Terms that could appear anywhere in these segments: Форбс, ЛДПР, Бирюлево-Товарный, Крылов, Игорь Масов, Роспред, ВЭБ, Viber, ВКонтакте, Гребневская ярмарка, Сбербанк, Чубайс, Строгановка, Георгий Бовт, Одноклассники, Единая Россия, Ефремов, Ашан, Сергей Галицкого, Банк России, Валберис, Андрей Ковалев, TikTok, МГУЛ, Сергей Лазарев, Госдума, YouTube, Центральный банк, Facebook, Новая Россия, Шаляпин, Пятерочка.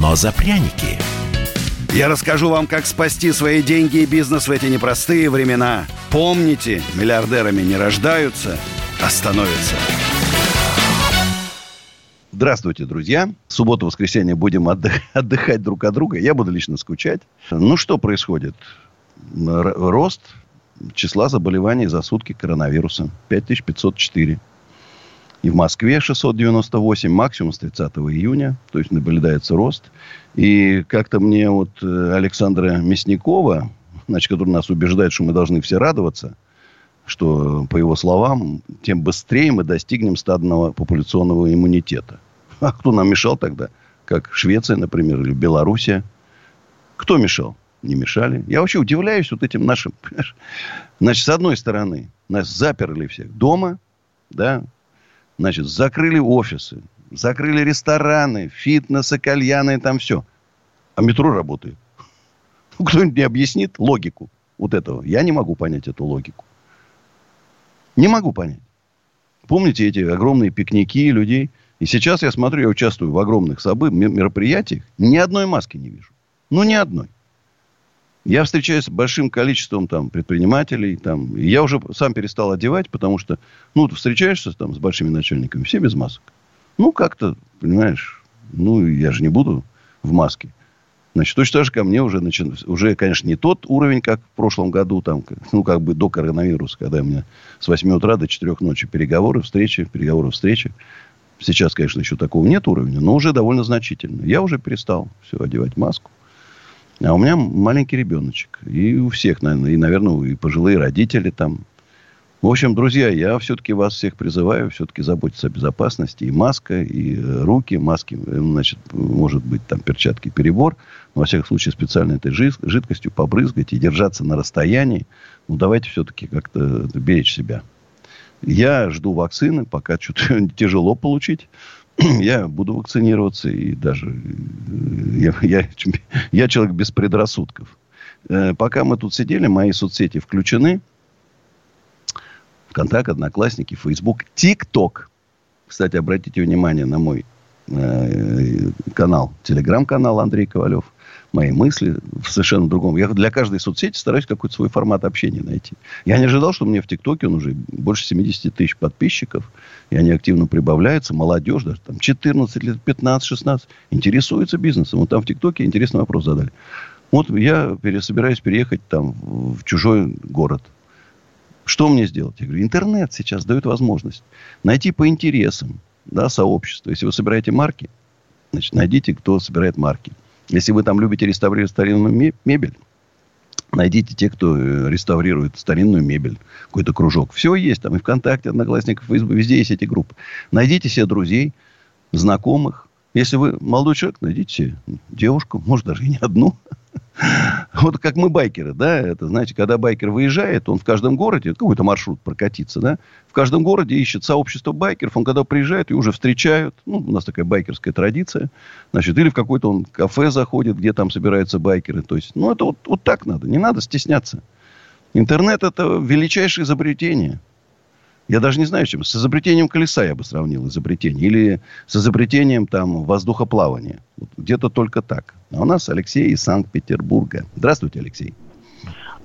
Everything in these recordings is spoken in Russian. но за пряники. Я расскажу вам, как спасти свои деньги и бизнес в эти непростые времена. Помните, миллиардерами не рождаются, а становятся. Здравствуйте, друзья. В субботу-воскресенье будем отдыхать друг от друга. Я буду лично скучать. Ну, что происходит? Рост числа заболеваний за сутки коронавируса. 5504. И в Москве 698, максимум с 30 июня. То есть наблюдается рост. И как-то мне вот Александра Мясникова, значит, которая нас убеждает, что мы должны все радоваться, что, по его словам, тем быстрее мы достигнем стадного популяционного иммунитета. А кто нам мешал тогда? Как Швеция, например, или Белоруссия. Кто мешал? Не мешали. Я вообще удивляюсь вот этим нашим. Значит, с одной стороны, нас заперли всех дома, да. Значит, закрыли офисы, закрыли рестораны, фитнесы, кальяны, там все. А метро работает. Ну, кто-нибудь не объяснит логику вот этого? Я не могу понять эту логику. Не могу понять. Помните эти огромные пикники людей? И сейчас я смотрю, я участвую в огромных мероприятиях, ни одной маски не вижу. Ну, ни одной. Я встречаюсь с большим количеством там, предпринимателей. Там, и я уже сам перестал одевать, потому что, ну, ты встречаешься там, с большими начальниками, все без масок. Ну, как-то, понимаешь, ну, я же не буду в маске. Значит, точно так же ко мне уже, конечно, не тот уровень, как в прошлом году, там, ну, как бы до коронавируса, когда у меня с 8 утра до 4 ночи переговоры, встречи. Сейчас, конечно, еще такого нет уровня, но уже довольно значительно. Я уже перестал все одевать маску. А у меня маленький ребеночек. И у всех, наверное, и пожилые родители там. В общем, друзья, я все-таки вас всех призываю все-таки заботиться о безопасности. И маска, и руки, маски, значит, может быть, там перчатки, перебор. Но, во всяком случае, специально этой жидкостью побрызгать и держаться на расстоянии. Ну, давайте все-таки как-то беречь себя. Я жду вакцины, пока что-то тяжело получить. Я буду вакцинироваться, и даже я человек без предрассудков. Пока мы тут сидели, мои соцсети включены. ВКонтакте, Одноклассники, Facebook, TikTok. Кстати, обратите внимание на мой канал, телеграм-канал Андрей Ковалев. Мои мысли в совершенно другом. Я для каждой соцсети стараюсь какой-то свой формат общения найти. Я не ожидал, что мне в ТикТоке он уже больше 70 тысяч подписчиков. И они активно прибавляются. Молодежь даже там 14 лет, 15, 16. Интересуется бизнесом. Вот там в ТикТоке интересный вопрос задали. Вот я собираюсь переехать там в чужой город. Что мне сделать? Я говорю, интернет сейчас дает возможность найти по интересам, да, сообщества. Если вы собираете марки, значит, найдите, кто собирает марки. Если вы там любите реставрировать старинную мебель, найдите те, кто реставрирует старинную мебель. Какой-то кружок. Все есть. Там и ВКонтакте, Одноклассников, Facebook. Везде есть эти группы. Найдите себе друзей, знакомых. Если вы молодой человек, найдите себе девушку. Может, даже и не одну. Вот как мы байкеры, да, это, знаете, когда байкер выезжает, он в каждом городе, какой-то маршрут прокатится, да, в каждом городе ищет сообщество байкеров, он когда приезжает, его уже встречают, ну, у нас такая байкерская традиция, значит, или в какое-то он кафе заходит, где там собираются байкеры, то есть, ну, это вот так надо, не надо стесняться. Интернет – это величайшее изобретение. Я даже не знаю, чем. С изобретением колеса я бы сравнил изобретение. Или с изобретением там, воздухоплавания. Вот где-то только так. А у нас Алексей из Санкт-Петербурга. Здравствуйте, Алексей.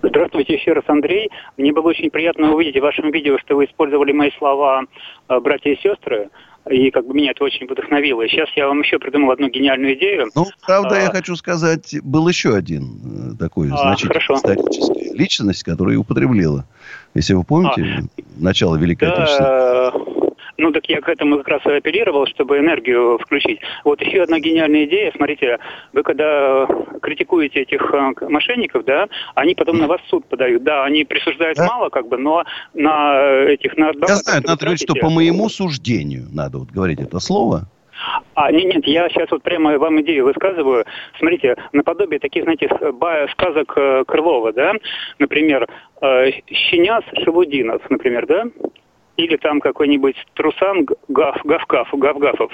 Здравствуйте еще раз, Андрей. Мне было очень приятно увидеть в вашем видео, что вы использовали мои слова «братья и сестры». И как бы меня это очень вдохновило. И сейчас я вам еще придумал одну гениальную идею. Ну, правда, я хочу сказать, был еще один такой значительный исторический личность, которая употребляла. Если вы помните, начало Великой Отечественной. Ну, так я к этому как раз и апеллировал, чтобы энергию включить. Вот еще одна гениальная идея. Смотрите, вы когда критикуете этих мошенников, да, они потом на вас в суд подают. Да, они присуждают мало, как бы, но на этих... Я знаю, надо говорить, что по моему суждению, надо вот говорить это слово. Нет, я сейчас вот прямо вам идею высказываю. Смотрите, наподобие таких, знаете, сказок Крылова, да, например, «Щеня с Шелудинов», например, да, или там какой-нибудь «Трусан Гавгафов».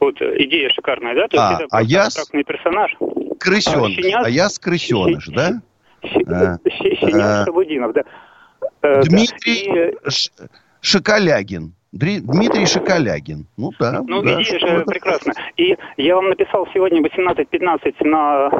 Вот идея шикарная, да? То есть это абстрактный персонаж. Крысеныш, я с крысеныш, да? Щеня с Шелудинов, да. Дмитрий Шоколягин. Дмитрий Шоколягин. Ну да. Ну, да, идея же прекрасна. И я вам написал сегодня 18:15 на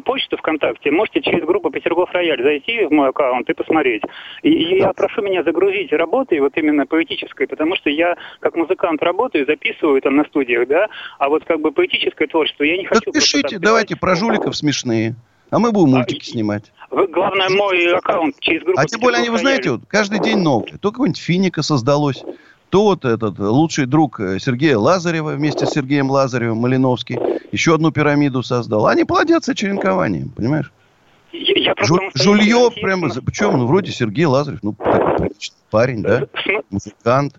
почту ВКонтакте. Можете через группу Петергоф-Рояль зайти в мой аккаунт и посмотреть. И я прошу меня загрузить работой, вот именно поэтической, потому что я как музыкант работаю, записываю там на студиях, да, а вот как бы поэтическое творчество я не хочу... Так пишите, давайте про жуликов смешные. А мы будем мультики снимать. Главное, мой аккаунт через группу... А тем более, они, вы знаете, вот, каждый день новые. То какой-нибудь Финика создалось, то вот этот лучший друг Сергея Лазарева вместе с Сергеем Лазаревым, Малиновский, еще одну пирамиду создал. Они плодятся черенкованием, понимаешь? Жулье прямо... Причем, ну, вроде Сергей Лазарев, ну, такой парень, да? Музыкант.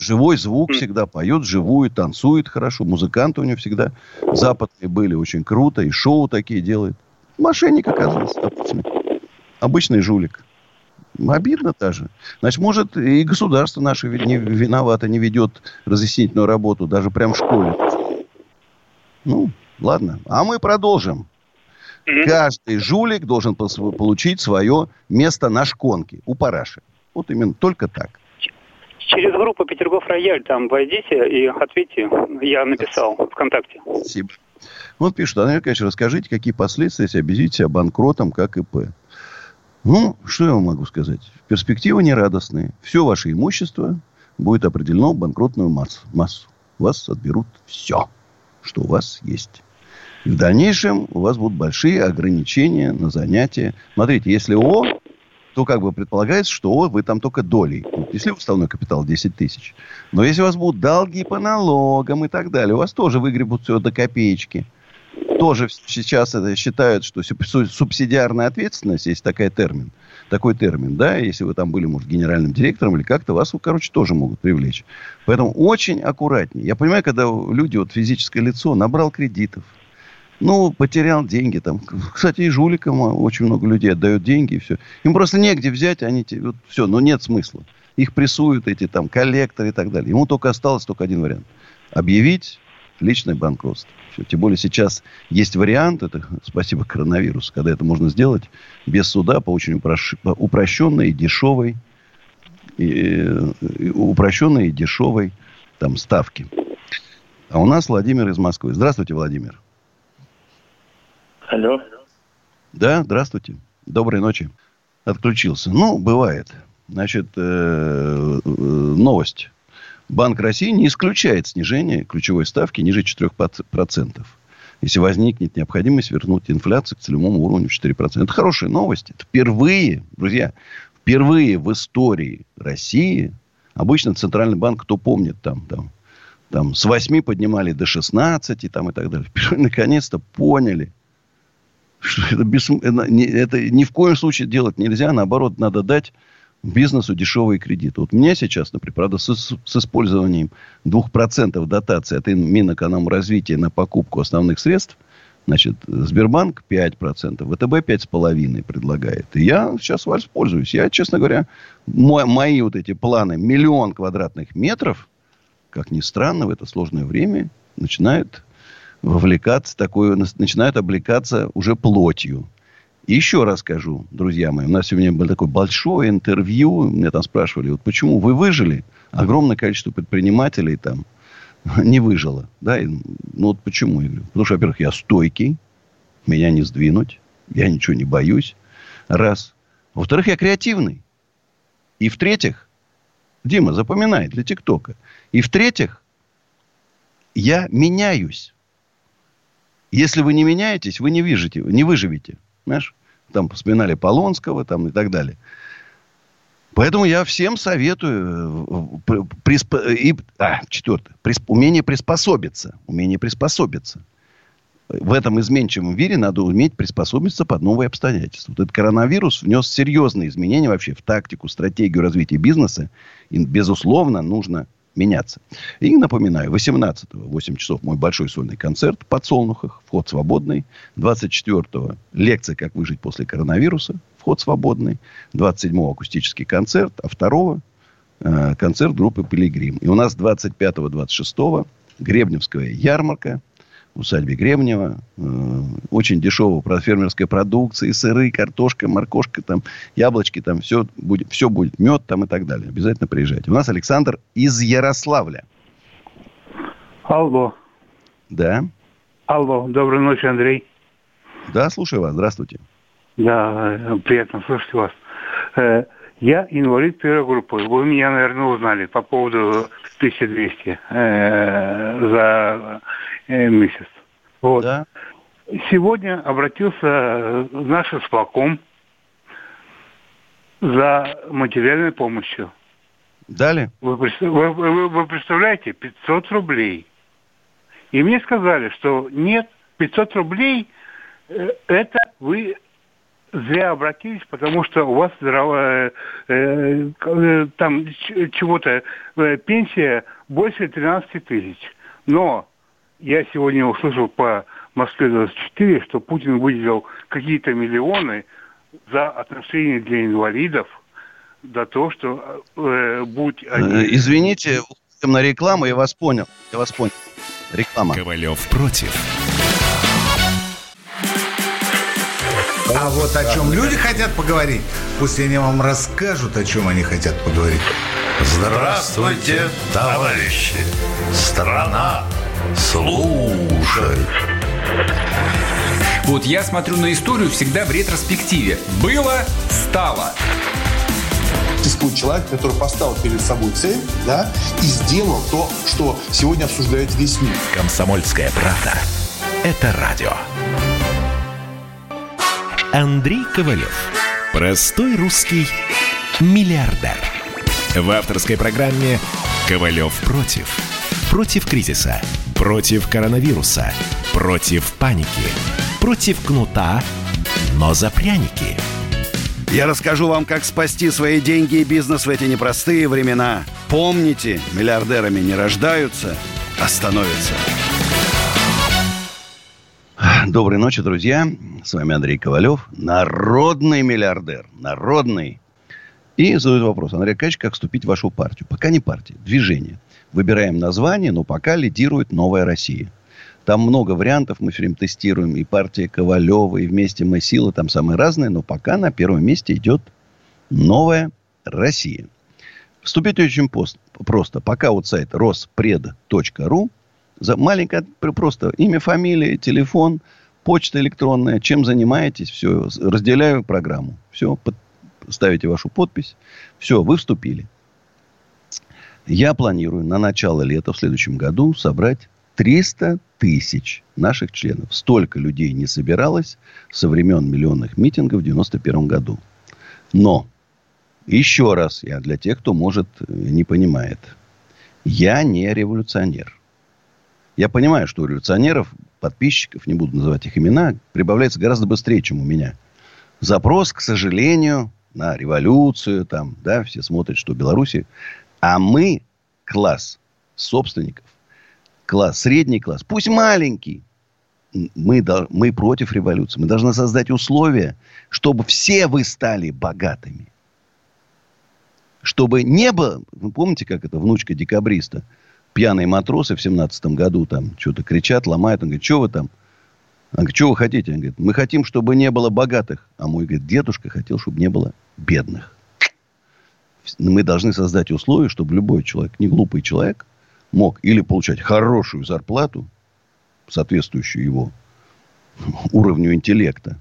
Живой звук всегда поет, живую, танцует хорошо. Музыканты у него всегда западные были, очень круто. И шоу такие делает. Мошенник оказался, допустим. Обычный жулик. Обидно даже. Значит, может, и государство наше не виновато, не ведет разъяснительную работу, даже прям в школе. Ну, ладно. А мы продолжим. Каждый жулик должен получить свое место на шконке у параши. Вот именно только так. Через группу Петергоф-Рояль там войдите и ответьте. Я написал ВКонтакте. Спасибо. Он пишет: Андрей Ковалевич, расскажите, какие последствия, если объявите себя банкротом, как ИП. Ну, что я вам могу сказать? Перспективы нерадостные. Все ваше имущество будет определено в банкротную массу. У вас отберут все, что у вас есть. И в дальнейшем у вас будут большие ограничения на занятия. Смотрите, если ООО, то как бы предполагается, что ООО вы там только долей. Если уставной капитал 10 тысяч. Но если у вас будут долги по налогам и так далее, у вас тоже выгребут все до копеечки. Тоже сейчас это считают, что субсидиарная ответственность, есть такой термин, да, если вы там были, может, генеральным директором или как-то, вас, короче, тоже могут привлечь. Поэтому очень аккуратнее. Я понимаю, когда люди, вот физическое лицо, набрал кредитов, ну, потерял деньги там. Кстати, и жуликам очень много людей отдают деньги, и все. Им просто негде взять, они тебе, вот, все, но нет смысла. Их прессуют эти там коллекторы и так далее. Ему только осталось только один вариант. Объявить личное банкротство. Все. Тем более сейчас есть вариант, это спасибо коронавирусу, когда это можно сделать без суда по очень упрощенной и дешевой, там, ставке. А у нас Владимир из Москвы. Здравствуйте, Владимир. Алло. Да, здравствуйте. Доброй ночи. Отключился. Ну, бывает. Значит, новость. Банк России не исключает снижение ключевой ставки ниже 4%. Если возникнет необходимость вернуть инфляцию к целевому уровню 4%. Это хорошая новость. Это впервые, друзья, в истории России. Обычно Центральный банк, кто помнит, там с 8 поднимали до 16 и так далее. Наконец-то поняли. Это ни в коем случае делать нельзя. Наоборот, надо дать бизнесу дешевые кредиты. Вот у меня сейчас, например, правда, с использованием 2% дотации от Минэкономразвития на покупку основных средств, значит, Сбербанк 5%, ВТБ 5,5% предлагает. И я сейчас воспользуюсь. Я, честно говоря, мои вот эти планы 1 000 000 квадратных метров, как ни странно, в это сложное время начинают облекаться уже плотью. И еще раз скажу, друзья мои, у нас сегодня было такое большое интервью, меня там спрашивали, вот почему вы выжили, огромное количество предпринимателей там не выжило, да, и, ну вот почему, я говорю, потому что, во-первых, я стойкий, меня не сдвинуть, я ничего не боюсь, раз, во-вторых, я креативный, и в-третьих, Дима, запоминай, для ТикТока, и в-третьих, я меняюсь, если вы не меняетесь, вы не выживете. Знаешь, там вспоминали Полонского там, и так далее. Поэтому я всем советую умение приспособиться. В этом изменчивом мире надо уметь приспособиться под новые обстоятельства. Вот этот коронавирус внес серьезные изменения вообще в тактику, стратегию развития бизнеса. И, безусловно, нужно меняться. И напоминаю, 18-го, 8 часов, мой большой сольный концерт в Подсолнухах. Вход свободный. 24-го лекция «Как выжить после коронавируса». Вход свободный. 27-го акустический концерт. А 2-го концерт группы «Пилигрим». И у нас 25-го, 26-го Гребневская ярмарка. В усадьбе Гребнева. Очень дешевая фермерская продукция. Сыры, картошка, моркошка, там, яблочки. Там все будет. Мед там и так далее. Обязательно приезжайте. У нас Александр из Ярославля. Алло. Да. Алло. Доброй ночи, Андрей. Да, слушаю вас. Здравствуйте. Да, приятно слушать вас. Я инвалид первой группы. Вы меня, наверное, узнали по поводу 1200 за месяц. Вот. Да. Сегодня обратился наш исполком за материальной помощью. Дали? Вы представляете, 500 рублей. И мне сказали, что нет, 500 рублей это вы... Зря обратились, потому что у вас там чего-то пенсия больше 13 тысяч. Но я сегодня услышал по Москве-24, что Путин выделил какие-то миллионы за отношения для инвалидов, за то, что будь... Извините, уходим на рекламу, я вас понял. Реклама. Ковалев против. А вот о чем люди хотят поговорить, пусть они вам расскажут, о чем они хотят поговорить. Здравствуйте, товарищи! Страна служит! Вот я смотрю на историю всегда в ретроспективе. Было, стало. Существует человек, который поставил перед собой цель, да, и сделал то, что сегодня обсуждает весь мир. Комсомольская правда. Это радио. Андрей Ковалев. Простой русский миллиардер. В авторской программе «Ковалев против». Против кризиса. Против коронавируса. Против паники. Против кнута, но за пряники. Я расскажу вам, как спасти свои деньги и бизнес в эти непростые времена. Помните, миллиардерами не рождаются, а становятся. Доброй ночи, друзья. С вами Андрей Ковалев. Народный миллиардер. Народный. И задают вопрос. Андрей Ковалевич, как вступить в вашу партию? Пока не партия. Движение. Выбираем название, но пока лидирует «Новая Россия». Там много вариантов. Мы все время тестируем. И партия Ковалева, и «Вместе мы сила». Там самые разные. Но пока на первом месте идет «Новая Россия». Вступить очень просто. Пока вот сайт роспред.рф. За маленькое, просто имя, фамилия, телефон, почта электронная. Чем занимаетесь? Все. Разделяю программу. Все. Ставите вашу подпись. Все. Вы вступили. Я планирую на начало лета в следующем году собрать 300 тысяч наших членов. Столько людей не собиралось со времен миллионных митингов в 91 году. Но, еще раз, я для тех, кто, может, не понимает. Я не революционер. Я понимаю, что у революционеров, подписчиков, не буду называть их имена, прибавляется гораздо быстрее, чем у меня. Запрос, к сожалению, на революцию, там, да, все смотрят, что в Беларуси. А мы класс собственников, класс, средний класс, пусть маленький, мы против революции. Мы должны создать условия, чтобы все вы стали богатыми. Чтобы не было... Вы помните, как это внучка декабриста? Пьяные матросы в 17-м году там что-то кричат, ломают. Он говорит, что вы там? Он говорит, что вы хотите? Он говорит, мы хотим, чтобы не было богатых. А мой, говорит, дедушка хотел, чтобы не было бедных. Мы должны создать условия, чтобы любой человек, не глупый человек, мог или получать хорошую зарплату, соответствующую его уровню интеллекта.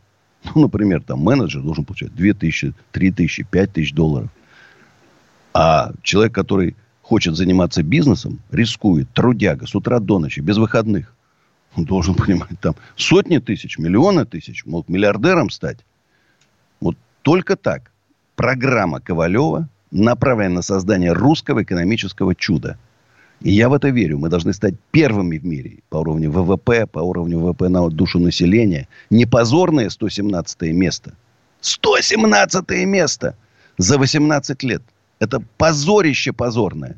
Ну, например, там менеджер должен получать 2 тысячи, 3 тысячи, 5 тысяч долларов. А человек, который... хочет заниматься бизнесом, рискует, трудяга, с утра до ночи, без выходных. Он должен понимать, там сотни тысяч, миллионы тысяч, мог миллиардером стать. Вот только так программа Ковалева направлена на создание русского экономического чуда. И я в это верю. Мы должны стать первыми в мире по уровню ВВП, по уровню ВВП на душу населения. Не позорное 117 место. 117 место за 18 лет. Это позорище позорное.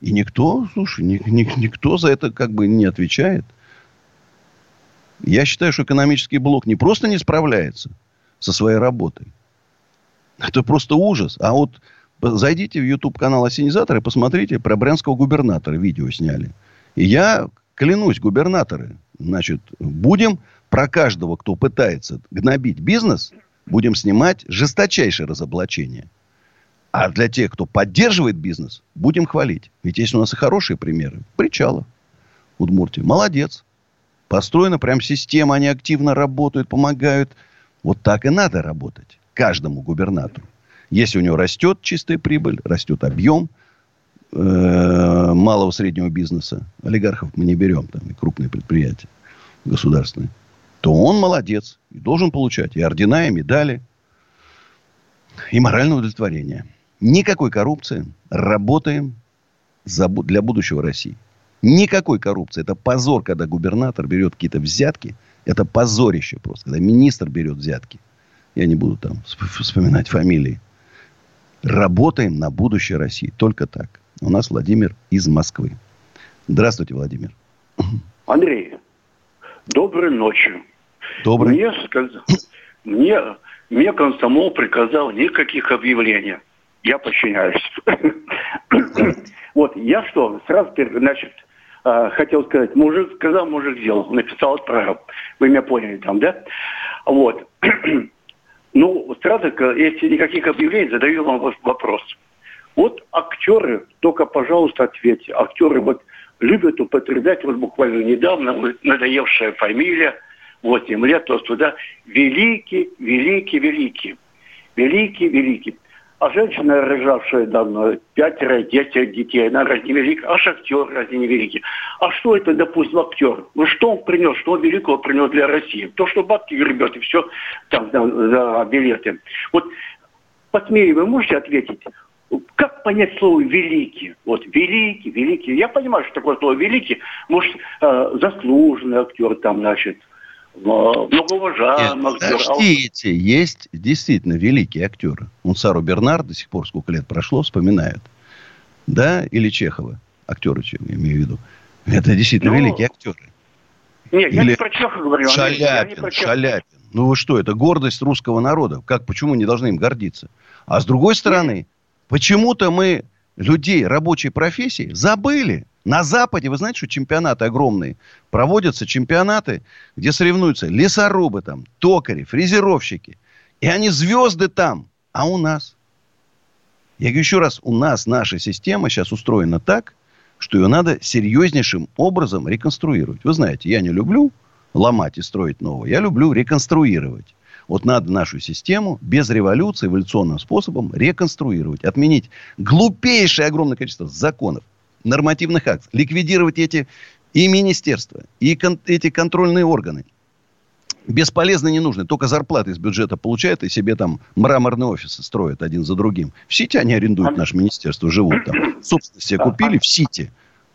И никто, слушай, никто за это как бы не отвечает. Я считаю, что экономический блок не просто не справляется со своей работой. Это просто ужас. А вот зайдите в YouTube-канал «Ассенизатор» и посмотрите, про брянского губернатора видео сняли. И я клянусь, губернаторы, значит, будем про каждого, кто пытается гнобить бизнес, будем снимать жесточайшее разоблачение. А для тех, кто поддерживает бизнес, будем хвалить. Ведь есть у нас и хорошие примеры. Причалов, Удмуртия. Молодец. Построена прям система. Они активно работают, помогают. Вот так и надо работать. Каждому губернатору. Если у него растет чистая прибыль, растет объем малого среднего бизнеса. Олигархов мы не берем. Там и крупные предприятия государственные. То он молодец. И должен получать и ордена, и медали. И моральное удовлетворение. Никакой коррупции. Работаем для будущего России. Никакой коррупции. Это позор, когда губернатор берет какие-то взятки. Это позорище просто. Когда министр берет взятки. Я не буду там вспоминать фамилии. Работаем на будущее России. Только так. У нас Владимир из Москвы. Здравствуйте, Владимир. Андрей, доброй ночи. Доброй. Мне комсомол приказал никаких объявлений. Я подчиняюсь. Вот, я что, сразу, значит, хотел сказать, мужик сказал, мужик сделал. Написал, отправил. Вы меня поняли там, да? Вот. Ну, сразу, если никаких объявлений, задаю вам вопрос. Вот актеры, только, пожалуйста, ответьте. Актеры вот любят употреблять, вот буквально недавно, надоевшая фамилия, 8 лет, то туда. Великий, великий, великий. Великий, великий. А женщина, рожавшая давно, 5-10 детей, она разве не великая? А актер разве не великий? А что это, допустим, актер? Ну, что он принес, что он великого принес для России? То, что бабки гребет, и все там за билеты. Вот, посмею, вы можете ответить? Как понять слово «великий»? Вот «великий», «великий». Я понимаю, что такое слово «великий». Может, заслуженный актер там, значит, многоуважаемый актер. Подождите, есть действительно великие актеры. Он Сару Бернар до сих пор, сколько лет прошло, вспоминает. Да? Или Чехова. Актеры, я имею в виду. Это действительно великие актеры. Нет, я не про Чехова говорю. Шаляпин. Ну вы что, это гордость русского народа. Как, почему не должны им гордиться? А с другой стороны, почему-то мы людей рабочей профессии забыли. На Западе, вы знаете, что чемпионаты огромные. Проводятся чемпионаты, где соревнуются лесорубы, там, токари, фрезеровщики. И они звезды там. А у нас? Я говорю еще раз, у нас наша система сейчас устроена так, что ее надо серьезнейшим образом реконструировать. Вы знаете, я не люблю ломать и строить новое. Я люблю реконструировать. Вот надо нашу систему без революции, эволюционным способом реконструировать. Отменить глупейшее огромное количество законов. Нормативных актов, ликвидировать эти и министерства, и эти контрольные органы. Бесполезно, не нужны. Только зарплаты из бюджета получают и себе там мраморные офисы строят один за другим. В Сити они арендуют наше министерство, живут там. Собственно, себе купили в Сити.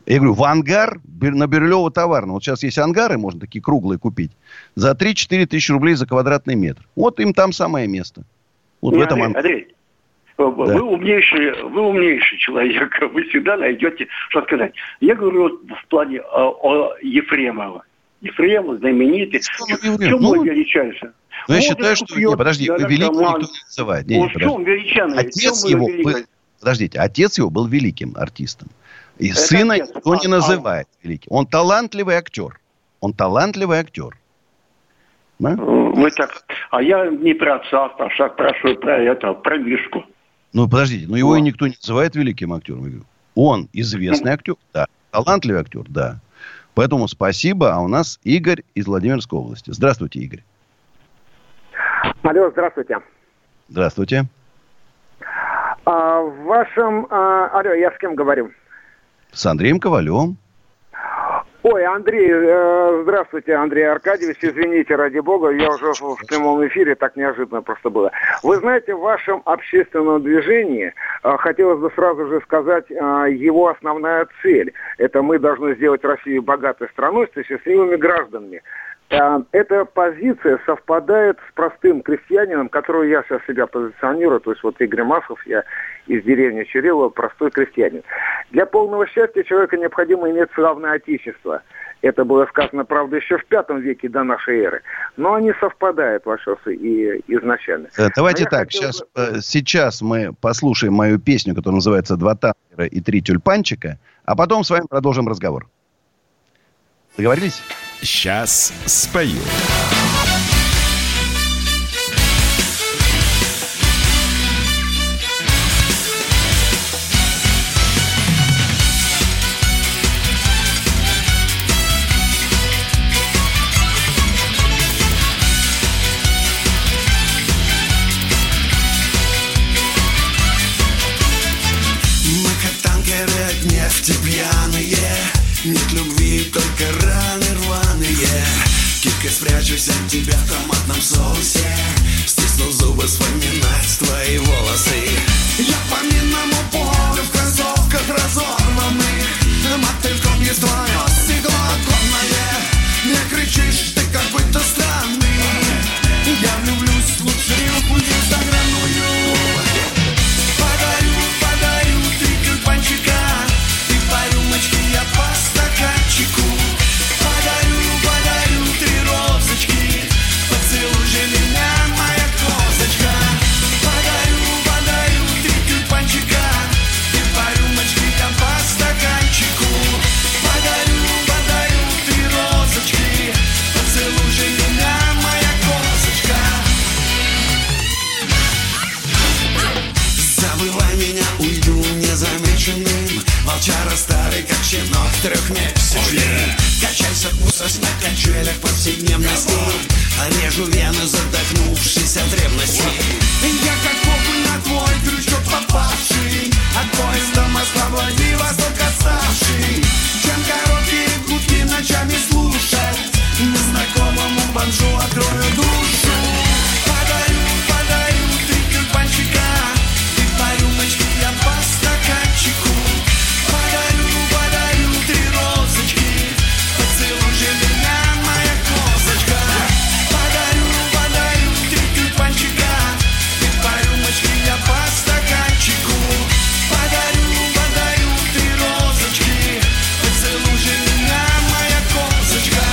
Я говорю, в ангар на Бирюлево-Товарном. Вот сейчас есть ангары, можно такие круглые купить. За 3-4 тысячи рублей за квадратный метр. Вот им там самое место. Вот в этом ангаре. Вы, да. Вы умнейший человек, вы всегда найдете, что сказать. Я говорю вот в плане о Ефремова. Ефремов знаменитый. В чем он величайший? Я считаю, что... Нет, подожди, вы великого никто не называет. Он в чем величайший? Отец его был великим артистом. И это сына никто не называет великим. Он талантливый актер. Да? Вы так... А я не про отца, спрашиваю про это, про Мишку. Ну, подождите, но его и никто не называет великим актером. Он известный актер, да. Талантливый актер, да. Поэтому спасибо. А у нас Игорь из Владимирской области. Здравствуйте, Игорь. Алло, здравствуйте. Здравствуйте. В вашем... Алло, я с кем говорю? С Андреем Ковалевым. Ой, Андрей, здравствуйте, Андрей Аркадьевич, извините, ради бога, я уже в прямом эфире, так неожиданно просто было. Вы знаете, в вашем общественном движении, хотелось бы сразу же сказать, его основная цель – это мы должны сделать Россию богатой страной с счастливыми гражданами. Эта позиция совпадает с простым крестьянином, которого я сейчас себя позиционирую, то есть вот Игорь Масов, я из деревни Чурилова, простой крестьянин. Для полного счастья человека необходимо иметь славное отечество. Это было сказано, правда, еще в V веке до нашей эры. Но они совпадают, вопросы, и изначально. Давайте так, сейчас мы послушаем мою песню, которая называется «Два танкера и три тюльпанчика», а потом с вами продолжим разговор. Договорились? Сейчас спою. Мы как танкеры от нефти пьяные, нет любви, только раны рваные. Кипко спрячусь от тебя в томатном соусе, стисну зубы вспоминать твои волосы. Я по минному полю в кроссовках разорванных, мотыльком есть твое стекло оконное. Не кричишь, ты какой-то странный, я влюблюсь в лучшую инстаграмную. Подарю три тюльпанчика и по рюмочке я пас. Подарю три розочки, поцелуй же меня, моя козочка. Подарю три тюльпанчика и по рюмочке там по стаканчику. Подарю три розочки, поцелуй же меня, моя козочка. Забывай меня, уйду незамеченным, волчара старый, как щенок трехмесячный. Качайся, кусась на качелях повседневности, режу вены, задохнувшись от ревности. Я как попу на твой крючок попавший, от поезда Москва-Владивосток отставший. Чем короткие гудки ночами слушать, незнакомому бомжу открою душу. Подарю три тюльпанчика и по рюмочке я по стаканчику. Подарю три розочки, поцелуй же меня, моя козочка. Подарю три тюльпанчика и по рюмочке я по стаканчику. Подарю три розочки, поцелуй же меня, моя козочка.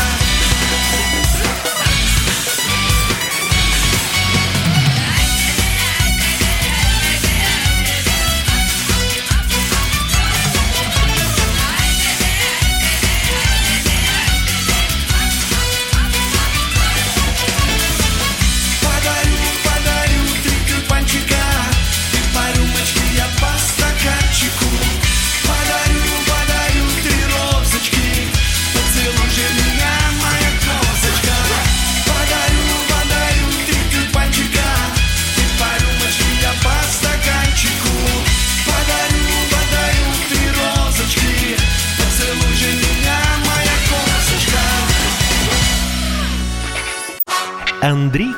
Андрей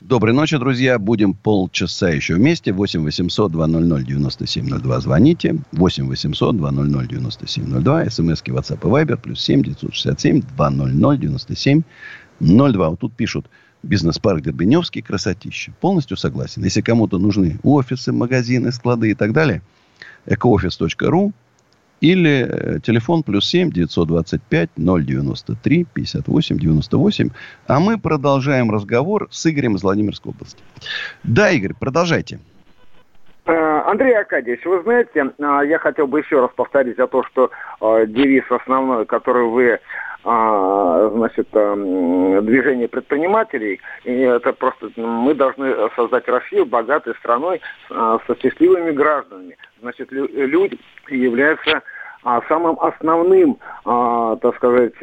Доброй ночи, друзья. Будем полчаса еще вместе. 8 800 200 9702. Звоните. 8 800 200 9702. СМСки, WhatsApp и Viber. Плюс 7 967 200 9702. Вот тут пишут. Бизнес-парк Гребневский. Красотища. Полностью согласен. Если кому-то нужны офисы, магазины, склады и так далее. ecooffice.ru. Или телефон плюс 7 925 093 58 98. А мы продолжаем разговор с Игорем из Владимирской области. Да, Игорь, продолжайте. Андрей Аркадьевич, вы знаете, я хотел бы еще раз повторить за то, что девиз основной, который вы, значит, движение предпринимателей, и это просто мы должны создать Россию богатой страной со счастливыми гражданами. Значит, люди являются самым основным, так сказать,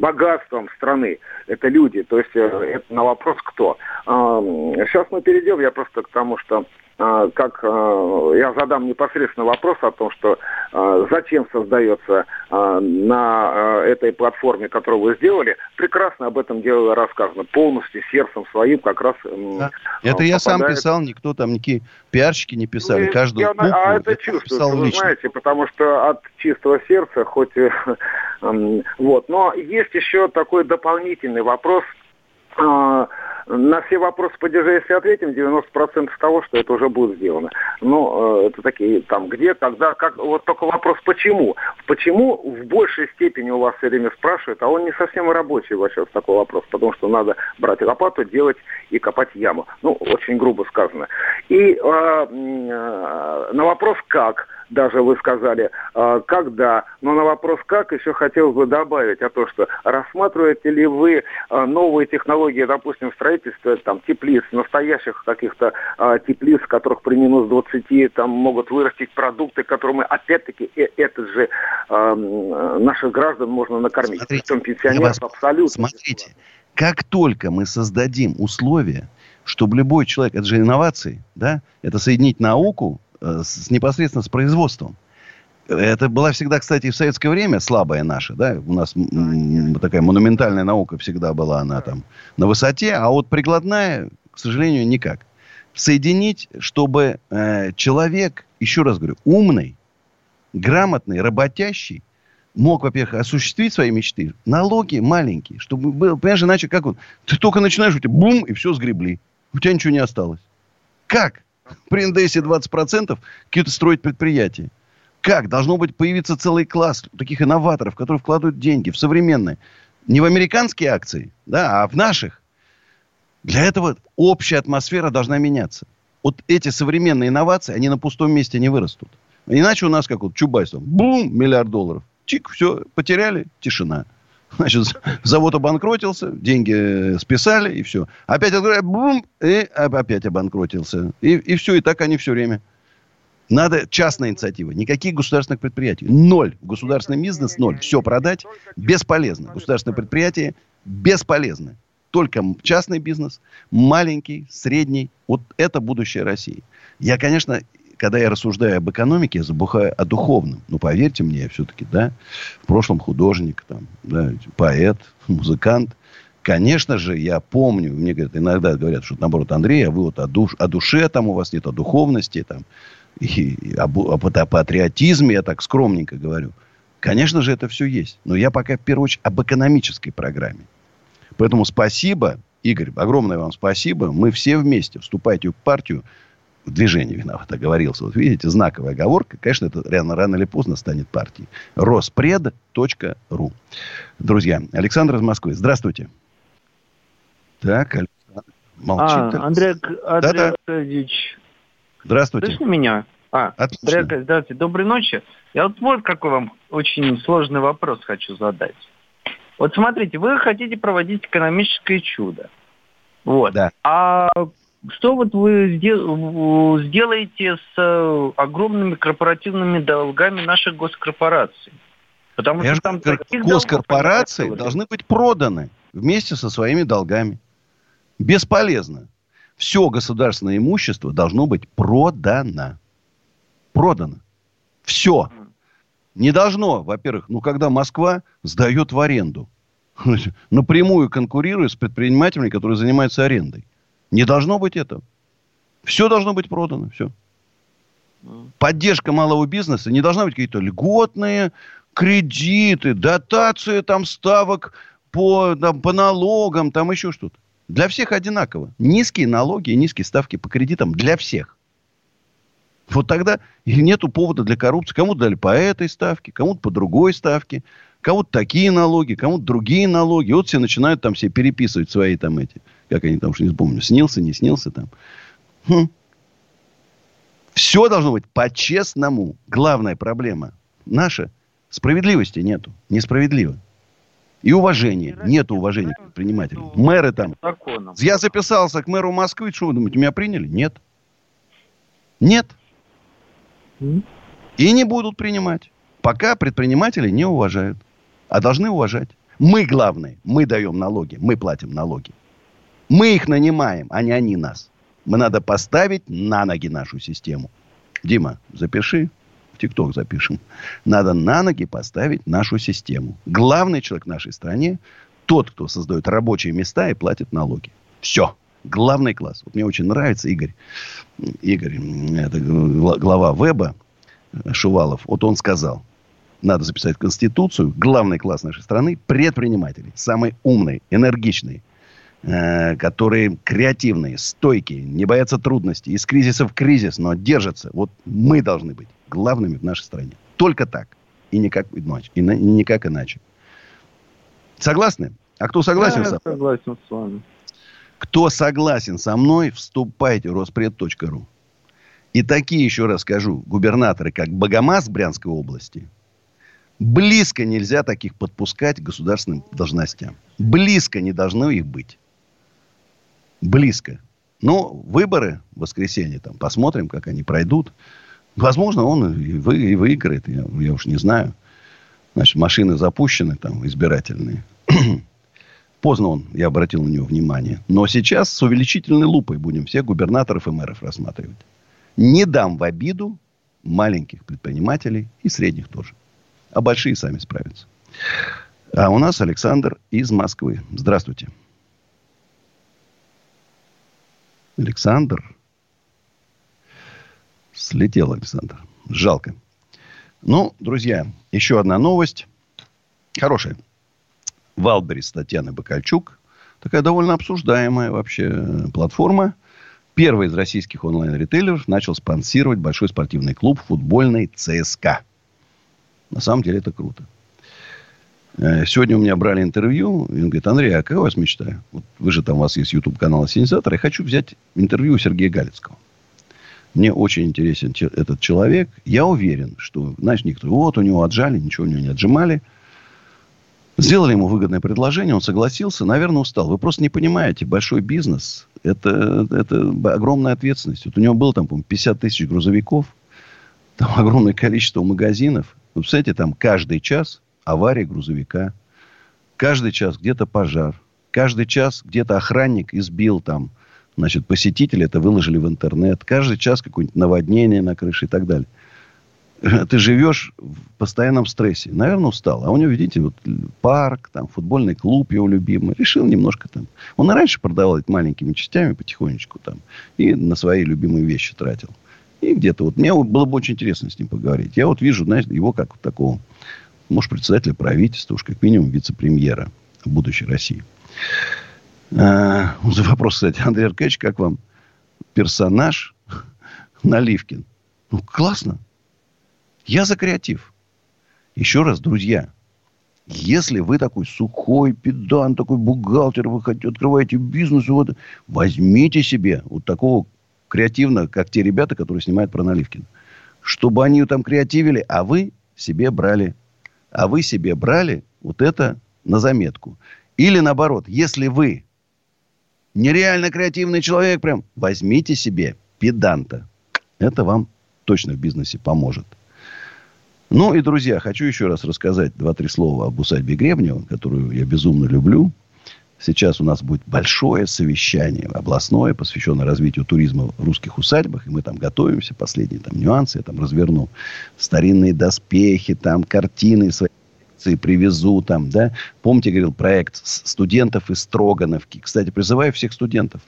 богатством страны. Это люди, то есть это на вопрос кто. Сейчас мы перейдем, я просто к тому, что как я задам непосредственно вопрос о том, что зачем создается на этой платформе, которую вы сделали, прекрасно об этом дело рассказано, полностью сердцем своим как раз. Да. Это я сам писал, никто там никакие пиарщики не писали, ну, каждую букву. А это чувствуется, вы знаете, потому что от чистого сердца, хоть вот. Но есть еще такой дополнительный вопрос. На все вопросы падежа, если ответим, 90% того, что это уже будет сделано. Но это такие, там, где, когда, как. Вот только вопрос, почему? Почему в большей степени у вас все время спрашивают, а он не совсем рабочий вообще такой вопрос, потому что надо брать лопату, делать и копать яму. Ну, очень грубо сказано. И на вопрос «как?» даже вы сказали, когда. Но на вопрос «как» еще хотел бы добавить о том, что рассматриваете ли вы новые технологии, допустим, строительства там, теплиц, настоящих каких-то теплиц, в которых при минус 20 там, могут вырастить продукты, которыми, опять-таки, этот же наших граждан можно накормить. Смотрите, причем пенсионеров абсолютно. Смотрите, как только мы создадим условия, чтобы любой человек, это же инновации, да, это соединить науку, непосредственно с производством. Это была всегда, кстати, в советское время слабая наша, да, у нас такая монументальная наука всегда была, она там на высоте, а вот прикладная, к сожалению, никак. Соединить, чтобы человек, еще раз говорю, умный, грамотный, работящий, мог, во-первых, осуществить свои мечты, налоги маленькие, чтобы было, понимаешь, иначе как он, ты только начинаешь, у тебя бум, и все сгребли, у тебя ничего не осталось. Как? При НДСе 20% какие-то строить предприятия. Как? Должно быть появиться целый класс таких инноваторов, которые вкладывают деньги в современные. Не в американские акции, да, а в наших. Для этого общая атмосфера должна меняться. Вот эти современные инновации, они на пустом месте не вырастут. Иначе у нас как вот Чубайс. Бум! Миллиард долларов. Чик, все, потеряли, тишина. Значит, завод обанкротился, деньги списали, и все. Опять открывают, бум, и опять обанкротился. И все, и так они все время. Надо частная инициатива. Никаких государственных предприятий. Ноль. Государственный бизнес, ноль. Все продать бесполезно. Государственные предприятия бесполезны. Только частный бизнес, маленький, средний. Вот это будущее России. Я, конечно... Когда я рассуждаю об экономике, я забухаю о духовном. Ну, поверьте мне, я все-таки, да, в прошлом художник, там, да, поэт, музыкант. Конечно же, я помню, мне говорят, иногда говорят, что, наоборот, Андрей, а вы вот о душе там у вас нет, о духовности, там, и о патриотизме, я так скромненько говорю. Конечно же, это все есть. Но я пока, в первую очередь, об экономической программе. Поэтому спасибо, Игорь, огромное вам спасибо. Мы все вместе. Вступайте в партию. В движении виноват, оговорился. Вот видите, знаковая оговорка. Конечно, это рано или поздно станет партией. Роспред.ру. Друзья, Александр из Москвы. Здравствуйте. Так, Александр. Молчит. Андрей Аркадьевич. Здравствуйте. Слышно меня? Отлично. Андрей, здравствуйте. Доброй ночи. Я вот какой вам очень сложный вопрос хочу задать. Вот смотрите, вы хотите проводить экономическое чудо. Вот. Да. Что вот вы сделаете с огромными корпоративными долгами наших госкорпораций? Потому что там госкорпорации должны быть проданы вместе со своими долгами. Бесполезно. Все государственное имущество должно быть продано. Продано. Все. Не должно, во-первых, когда Москва сдает в аренду, напрямую конкурируя с предпринимателями, которые занимаются арендой. Не должно быть этого. Все должно быть продано. Все. Поддержка малого бизнеса. Не должна быть какие-то льготные кредиты, дотации, там, ставок по налогам, там еще что-то. Для всех одинаково. Низкие налоги и низкие ставки по кредитам для всех. Вот тогда нету повода для коррупции. Кому-то дали по этой ставке, кому-то по другой ставке. Кому-то такие налоги, кому-то другие налоги. Вот все начинают там все переписывать свои там эти... Как они там, уж не вспомню, снился, не снился там. Все должно быть по-честному. Главная проблема наша. Справедливости нету. Несправедливо. И уважения. Нету уважения к предпринимателям. Мэры там. Я записался к мэру Москвы. Что вы думаете, меня приняли? Нет. Нет. И не будут принимать. пока предприниматели не уважают. А должны уважать. Мы главные. Мы даем налоги. Мы платим налоги. Мы их нанимаем, а не они нас. Мы надо поставить на ноги нашу систему. Дима, запиши. В ТикТок запишем. Надо на ноги поставить нашу систему. Главный человек в нашей стране тот, кто создает рабочие места и платит налоги. Все. Главный класс. Вот мне очень нравится Игорь. Игорь, это глава ВЭБа Шувалов. Вот он сказал, надо записать в Конституцию. Главный класс нашей страны – предприниматели. Самые умные, энергичные, которые креативные, стойкие, не боятся трудностей. Из кризиса в кризис, но держатся. Вот мы должны быть главными в нашей стране. Только так. И никак иначе. И никак иначе. Согласны? А кто согласен со мной? Я согласен с вами. Кто согласен со мной, вступайте в роспред.ру. И такие, еще раз скажу, губернаторы, как Богомаз Брянской области, близко нельзя таких подпускать к государственным должностям. Близко не должно их быть. Близко. Ну, выборы в воскресенье, там, посмотрим, как они пройдут. Возможно, он и выиграет, я уж не знаю. Значит, машины запущены, там, избирательные. Поздно я обратил на него внимание. Но сейчас с увеличительной лупой будем всех губернаторов и мэров рассматривать. Не дам в обиду маленьких предпринимателей и средних тоже. А большие сами справятся. А у нас Александр из Москвы. Здравствуйте. Александр. Слетел Александр. Жалко. Ну, друзья, еще одна новость. Хорошая. Валберис Татьяны Бакальчук. Такая довольно обсуждаемая вообще платформа. Первый из российских онлайн-ритейлеров начал спонсировать большой спортивный клуб футбольный ЦСКА. На самом деле это круто. Сегодня у меня брали интервью. И он говорит, Андрей, а какая у вас мечта? Вот вы же там, у вас есть YouTube-канал «Ассенизатор». Я хочу взять интервью у Сергея Галицкого. Мне очень интересен этот человек. Я уверен, что, знаешь, никто... Вот у него отжали, ничего у него не отжимали. Сделали ему выгодное предложение. Он согласился. Наверное, устал. Вы просто не понимаете. Большой бизнес. Это огромная ответственность. Вот у него было там, по-моему, 50 тысяч грузовиков. Там огромное количество магазинов. Вы представляете, там каждый час авария грузовика, каждый час где-то пожар, каждый час где-то охранник избил там, значит, посетителя, это выложили в интернет, каждый час какое-нибудь наводнение на крыше и так далее. Ты живешь в постоянном стрессе. Наверное, устал. А у него, видите, вот парк, там, футбольный клуб его любимый. Решил немножко там. Он и раньше продавал это маленькими частями потихонечку там. И на свои любимые вещи тратил. И где-то вот. Мне было бы очень интересно с ним поговорить. Я вот вижу, знаешь, его как вот такого, может, председателя правительства, уж как минимум вице-премьера будущей России. Вопрос, кстати, Андрей Аркадьевич, как вам персонаж Наливкин? Ну, классно. Я за креатив. Еще раз, друзья, если вы такой сухой педант, такой бухгалтер, вы открываете бизнес, вот, возьмите себе вот такого креативно, как те ребята, которые снимают про Наливкина. Чтобы они там креативили, а вы себе брали. А вы себе брали вот это на заметку. Или наоборот, если вы нереально креативный человек, прям возьмите себе педанта. Это вам точно в бизнесе поможет. Ну и, друзья, хочу еще раз рассказать 2-3 слова об усадьбе Гребнева, которую я безумно люблю. Сейчас у нас будет большое совещание областное, посвященное развитию туризма в русских усадьбах. И мы там готовимся. Последние там нюансы. Я там разверну старинные доспехи, там картины свои привезу. Там, да? Помните, я говорил, проект студентов из Строгановки. Кстати, призываю всех студентов.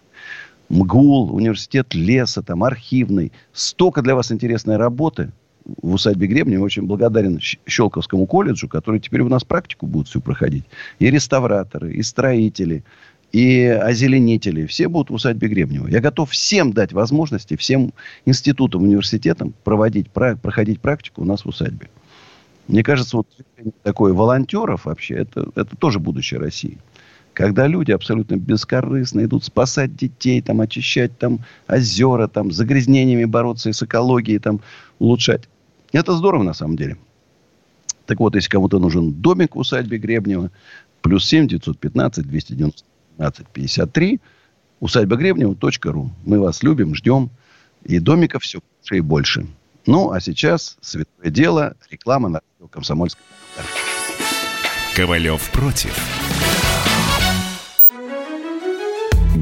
МГУЛ, университет леса, там, архивный. Столько для вас интересной работы в усадьбе Гребнева. Очень благодарен Щелковскому колледжу, который теперь у нас практику будут всю проходить. И реставраторы, и строители, и озеленители. Все будут в усадьбе Гребнева. Я готов всем дать возможности, всем институтам, университетам проходить практику у нас в усадьбе. Мне кажется, вот такое волонтеров вообще, это тоже будущее России. Когда люди абсолютно бескорыстно идут спасать детей, там, очищать там, озера, там, с загрязнениями бороться и с экологией там, улучшать. Это здорово, на самом деле. Так вот, если кому-то нужен домик в усадьбе Гребнева, плюс +7 915 219 53, усадьбагребнева.ру. Мы вас любим, ждем. И домиков все больше и больше. Ну, а сейчас, святое дело, реклама на радио «Комсомольская правда». Ковалев против.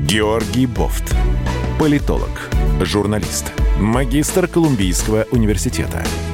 Георгий Бовт. Политолог, журналист, магистр Колумбийского университета,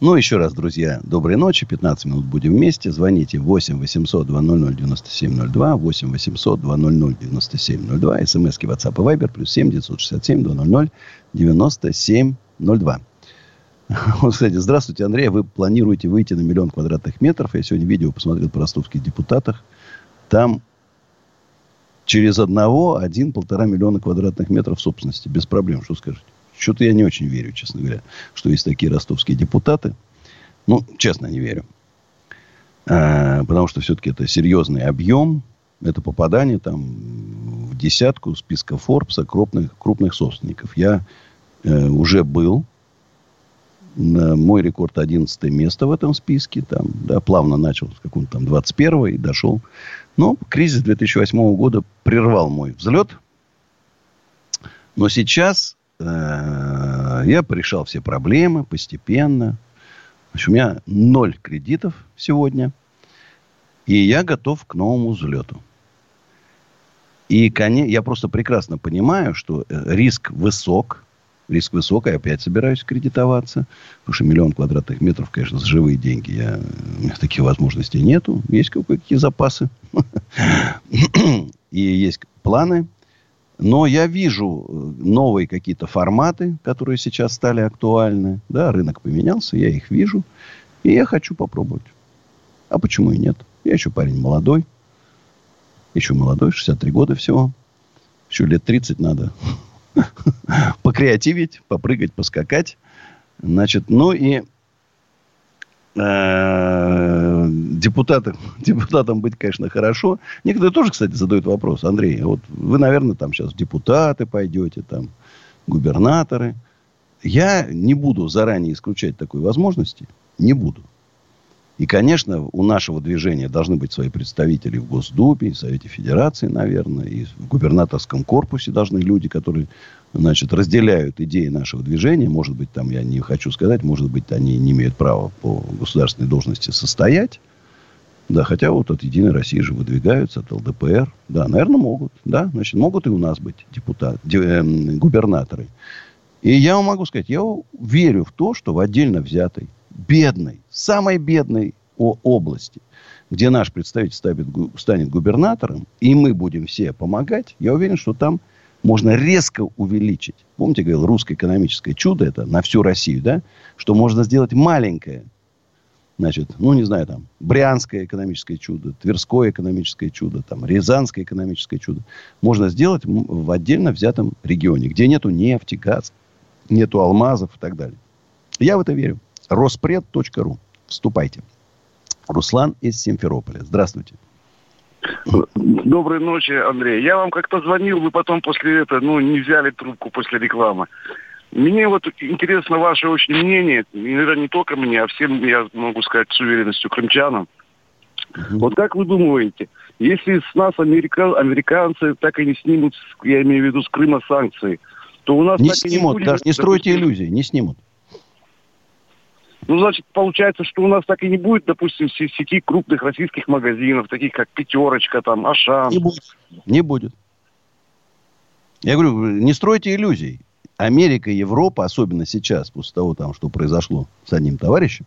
Ну, еще раз, друзья, доброй ночи. 15 минут будем вместе. Звоните 8 800 200 9702, 8 800 200 9702. СМСки WhatsApp и Viber, плюс 7 967 200 9702. Вот, кстати, здравствуйте, Андрей. Вы планируете выйти на 1 000 000 квадратных метров. Я сегодня видео посмотрел про ростовских депутатов. Там через 1,5 миллиона квадратных метров собственности. Без проблем, что скажете. Что-то я не очень верю, честно говоря, что есть такие ростовские депутаты. Ну, честно, не верю. Потому что все-таки это серьезный объем. Это попадание там в десятку списка Форбса крупных собственников. Я уже был. Мой рекорд 11 место в этом списке. Там, да, плавно начал с какого-то там 21-го и дошел. Но кризис 2008 года прервал мой взлет. Но сейчас... Я порешал все проблемы постепенно. Значит, у меня 0 кредитов сегодня. И я готов к новому взлету. И я просто прекрасно понимаю, что риск высок. Риск высок, я опять собираюсь кредитоваться. Потому что 1 000 000 квадратных метров, конечно, за живые деньги. У меня таких возможностей нету. Есть кое-какие запасы. И есть планы. Но я вижу новые какие-то форматы, которые сейчас стали актуальны. Да, рынок поменялся, я их вижу. И я хочу попробовать. А почему и нет? Я еще парень молодой. 63 года всего. Еще лет 30 надо покреативить, попрыгать, поскакать. Значит, ну и депутатам быть, конечно, хорошо. Некоторые тоже, кстати, задают вопрос. Андрей, вот вы, наверное, там сейчас в депутаты пойдете, там, губернаторы. Я не буду заранее исключать такой возможности. Не буду. И, конечно, у нашего движения должны быть свои представители в Госдуме, в Совете Федерации, наверное, и в губернаторском корпусе должны люди, которые, значит, разделяют идеи нашего движения. Может быть, там, я не хочу сказать, может быть, они не имеют права по государственной должности состоять. Да, хотя вот от «Единой России» же выдвигаются, от ЛДПР. Да, наверное, могут. Да, значит, могут и у нас быть губернаторы. И я вам могу сказать, я верю в то, что в отдельно взятой бедной, самой бедной области, где наш представитель станет губернатором, и мы будем все помогать, я уверен, что там можно резко увеличить. Помните, я говорил, русское экономическое чудо, это на всю Россию, да? Что можно сделать маленькое. Значит, ну, не знаю, там, брянское экономическое чудо, тверское экономическое чудо, там, рязанское экономическое чудо. Можно сделать в отдельно взятом регионе, где нету нефти, газа, нету алмазов и так далее. Я в это верю. роспред.ру. Вступайте. Руслан из Симферополя. Здравствуйте. Доброй ночи, Андрей. Я вам как-то звонил, вы потом после этого, не взяли трубку после рекламы. Мне вот интересно ваше очень мнение, наверное, не только мне, а всем, я могу сказать, с уверенностью, крымчанам. Вот как вы думаете, если с нас американцы так и не снимут, я имею в виду с Крыма, санкции, то у нас не так снимут, и не будет... Не снимут, даже не стройте иллюзии, не снимут. Значит, получается, что у нас так и не будет, допустим, сети крупных российских магазинов, таких как «Пятерочка», там, «Ашан». Не будет. Я говорю, не стройте иллюзий. Америка и Европа, особенно сейчас, после того, там, что произошло с одним товарищем,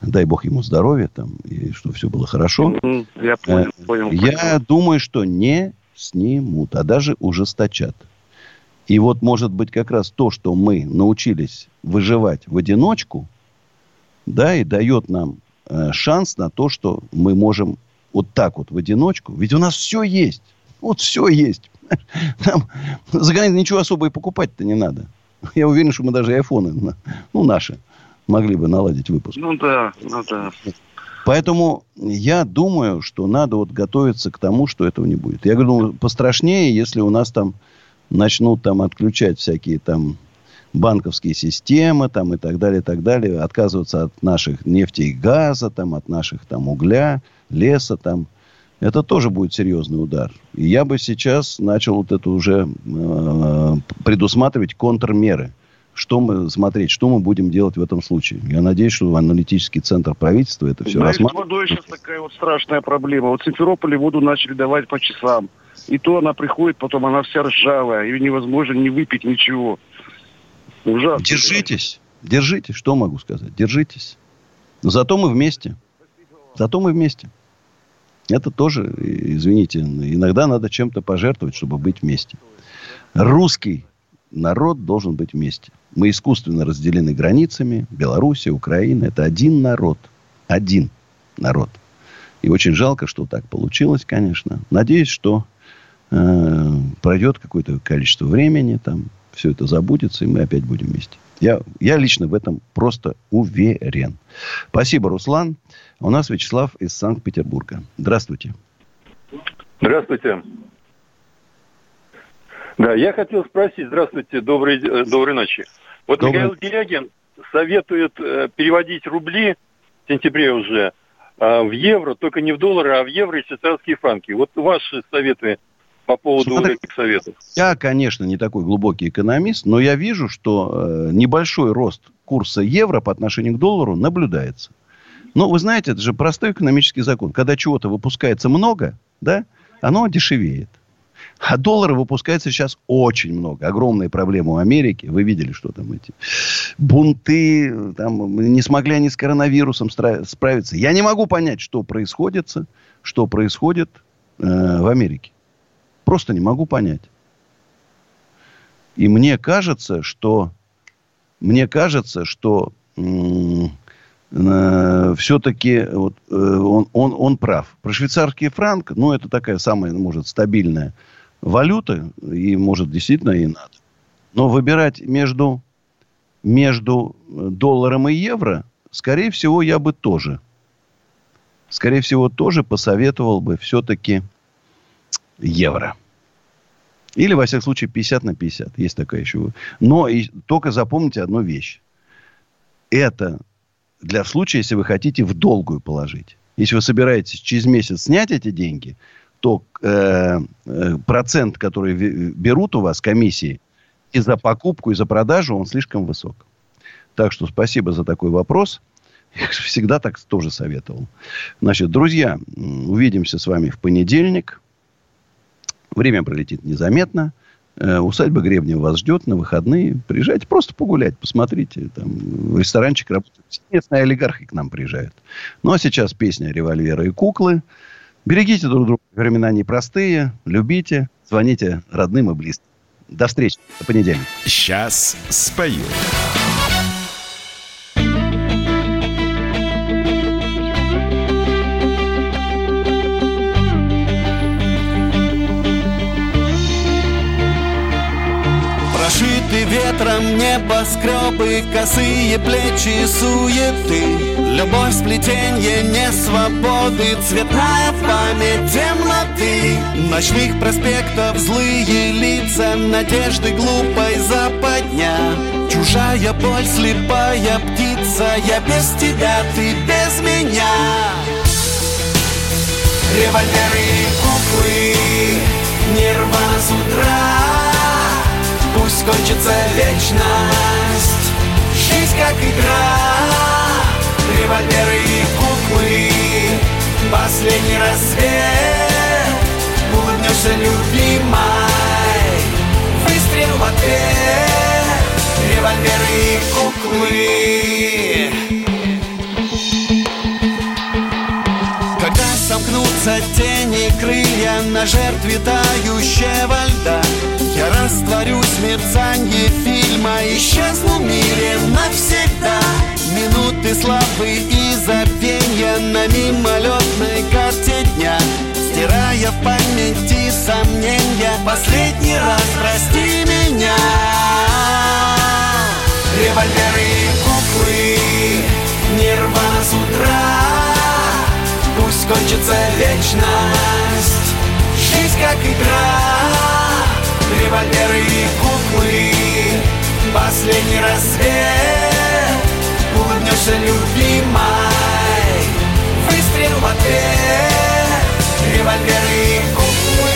дай бог ему здоровья, там, и что все было хорошо. Я понял. Я думаю, что не снимут, а даже ужесточат. И вот, может быть, как раз то, что мы научились выживать в одиночку, да, и дает нам шанс на то, что мы можем вот так вот в одиночку. Ведь у нас все есть. Вот все есть. Нам за границей ничего особо и покупать-то не надо. Я уверен, что мы даже айфоны, ну, наши, могли бы наладить выпуск. Ну да. Поэтому я думаю, что надо вот готовиться к тому, что этого не будет. Я говорю, пострашнее, если у нас там начнут там отключать всякие там банковские системы там, и так далее, отказываться от наших нефти и газа, там, от наших там, угля, леса. Там. Это тоже будет серьезный удар. И я бы сейчас начал вот это уже предусматривать контрмеры. Что мы будем делать в этом случае. Я надеюсь, что аналитический центр правительства это все рассматривает. С водой сейчас такая вот страшная проблема. Вот в Симферополе воду начали давать по часам. И то она приходит, потом она вся ржавая. Ее невозможно не выпить ничего. Ужасно. Держитесь. Что могу сказать? Держитесь. Зато мы вместе. Это тоже, извините, иногда надо чем-то пожертвовать, чтобы быть вместе. Русский народ должен быть вместе. Мы искусственно разделены границами. Белоруссия, Украина. Это один народ. И очень жалко, что так получилось, конечно. Надеюсь, что пройдет какое-то количество времени. Там все это забудется, и мы опять будем вместе. Я лично в этом просто уверен. Спасибо, Руслан. У нас Вячеслав из Санкт-Петербурга. Здравствуйте. Да, я хотел спросить. Здравствуйте, доброй ночи. Вот Михаил Делягин советует переводить рубли в сентябре уже в евро, только не в доллары, а в евро и швейцарские франки. Вот ваши советы по поводу этих советов. Я, конечно, не такой глубокий экономист, но я вижу, что небольшой рост курса евро по отношению к доллару наблюдается. Но вы знаете, это же простой экономический закон. Когда чего-то выпускается много, да, оно дешевеет. А доллара выпускается сейчас очень много. Огромные проблемы у Америки. Вы видели, что там эти бунты. Там, не смогли они с коронавирусом справиться. Я не могу понять, что происходит в Америке. Просто не могу понять. И мне кажется, что все-таки вот, он прав. Про швейцарский франк, ну, это такая самая, может, стабильная валюта. И, может, действительно и надо. Но выбирать между долларом и евро, скорее всего, я бы тоже. Скорее всего, тоже посоветовал бы все-таки евро. Или, во всяком случае, 50/50. Есть такая еще. Но только запомните одну вещь. Это для случая, если вы хотите в долгую положить. Если вы собираетесь через месяц снять эти деньги, то процент, который берут у вас комиссии и за покупку, и за продажу, он слишком высок. Так что спасибо за такой вопрос. Я всегда так тоже советовал. Значит, друзья, увидимся с вами в понедельник. Время пролетит незаметно. Усадьба Гребнева вас ждет на выходные. Приезжайте просто погулять, посмотрите. Там ресторанчик работает. Местные олигархи к нам приезжают. Ну, а сейчас песня «Револьверы и куклы». Берегите друг друга. Времена непростые. Любите. Звоните родным и близким. До встречи. До понедельника. Сейчас спою. Прошиты ветром небоскребы, косые плечи суеты, любовь, сплетенье несвободы, цветная память темноты, ночных проспектов злые лица, надежды глупой западня, чужая боль, слепая птица, я без тебя, ты без меня. Револьверы и куклы, нирвана с утра. Пусть кончится вечность, жизнь как игра. Револьверы и куклы, последний рассвет. Улыбнешься любимой, выстрел в ответ. Револьверы и куклы. Когда сомкнутся тени крылья на жертве тающего льда, навсегда. Я растворюсь в мерцанье фильма, исчезну в мире навсегда. Минуты славы и забвенья на мимолетной карте дня, стирая в памяти сомнения. Последний раз прости меня. Револьверы и куклы, нирвана с утра. Пусть кончится вечность, жизнь как игра. Револьверы и куклы, последний рассвет. Улыбнешься любимой, выстрел в ответ. Револьверы и куклы.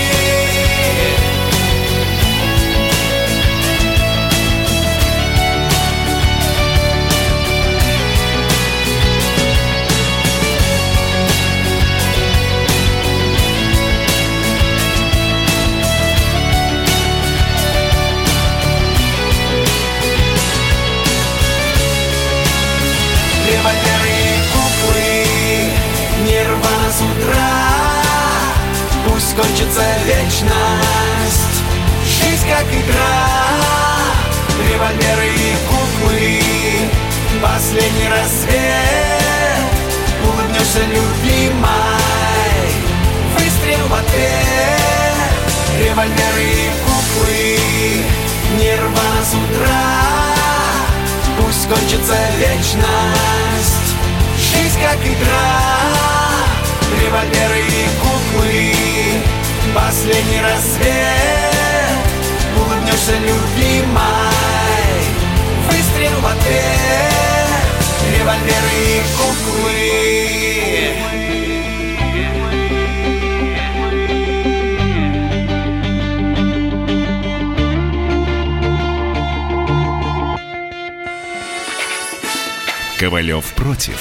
Револьверы и куклы, нирвана с утра. Пусть кончится вечность, жизнь как игра. Револьверы и куклы, последний рассвет. Улыбнешься любимой, выстрел в ответ. Револьверы и куклы, нирвана с утра. Пусть кончится вечность, жизнь как игра. Револьверы и куклы, последний рассвет. Улыбнешься любимой, выстрел в ответ. Револьверы и куклы. Ковалев против.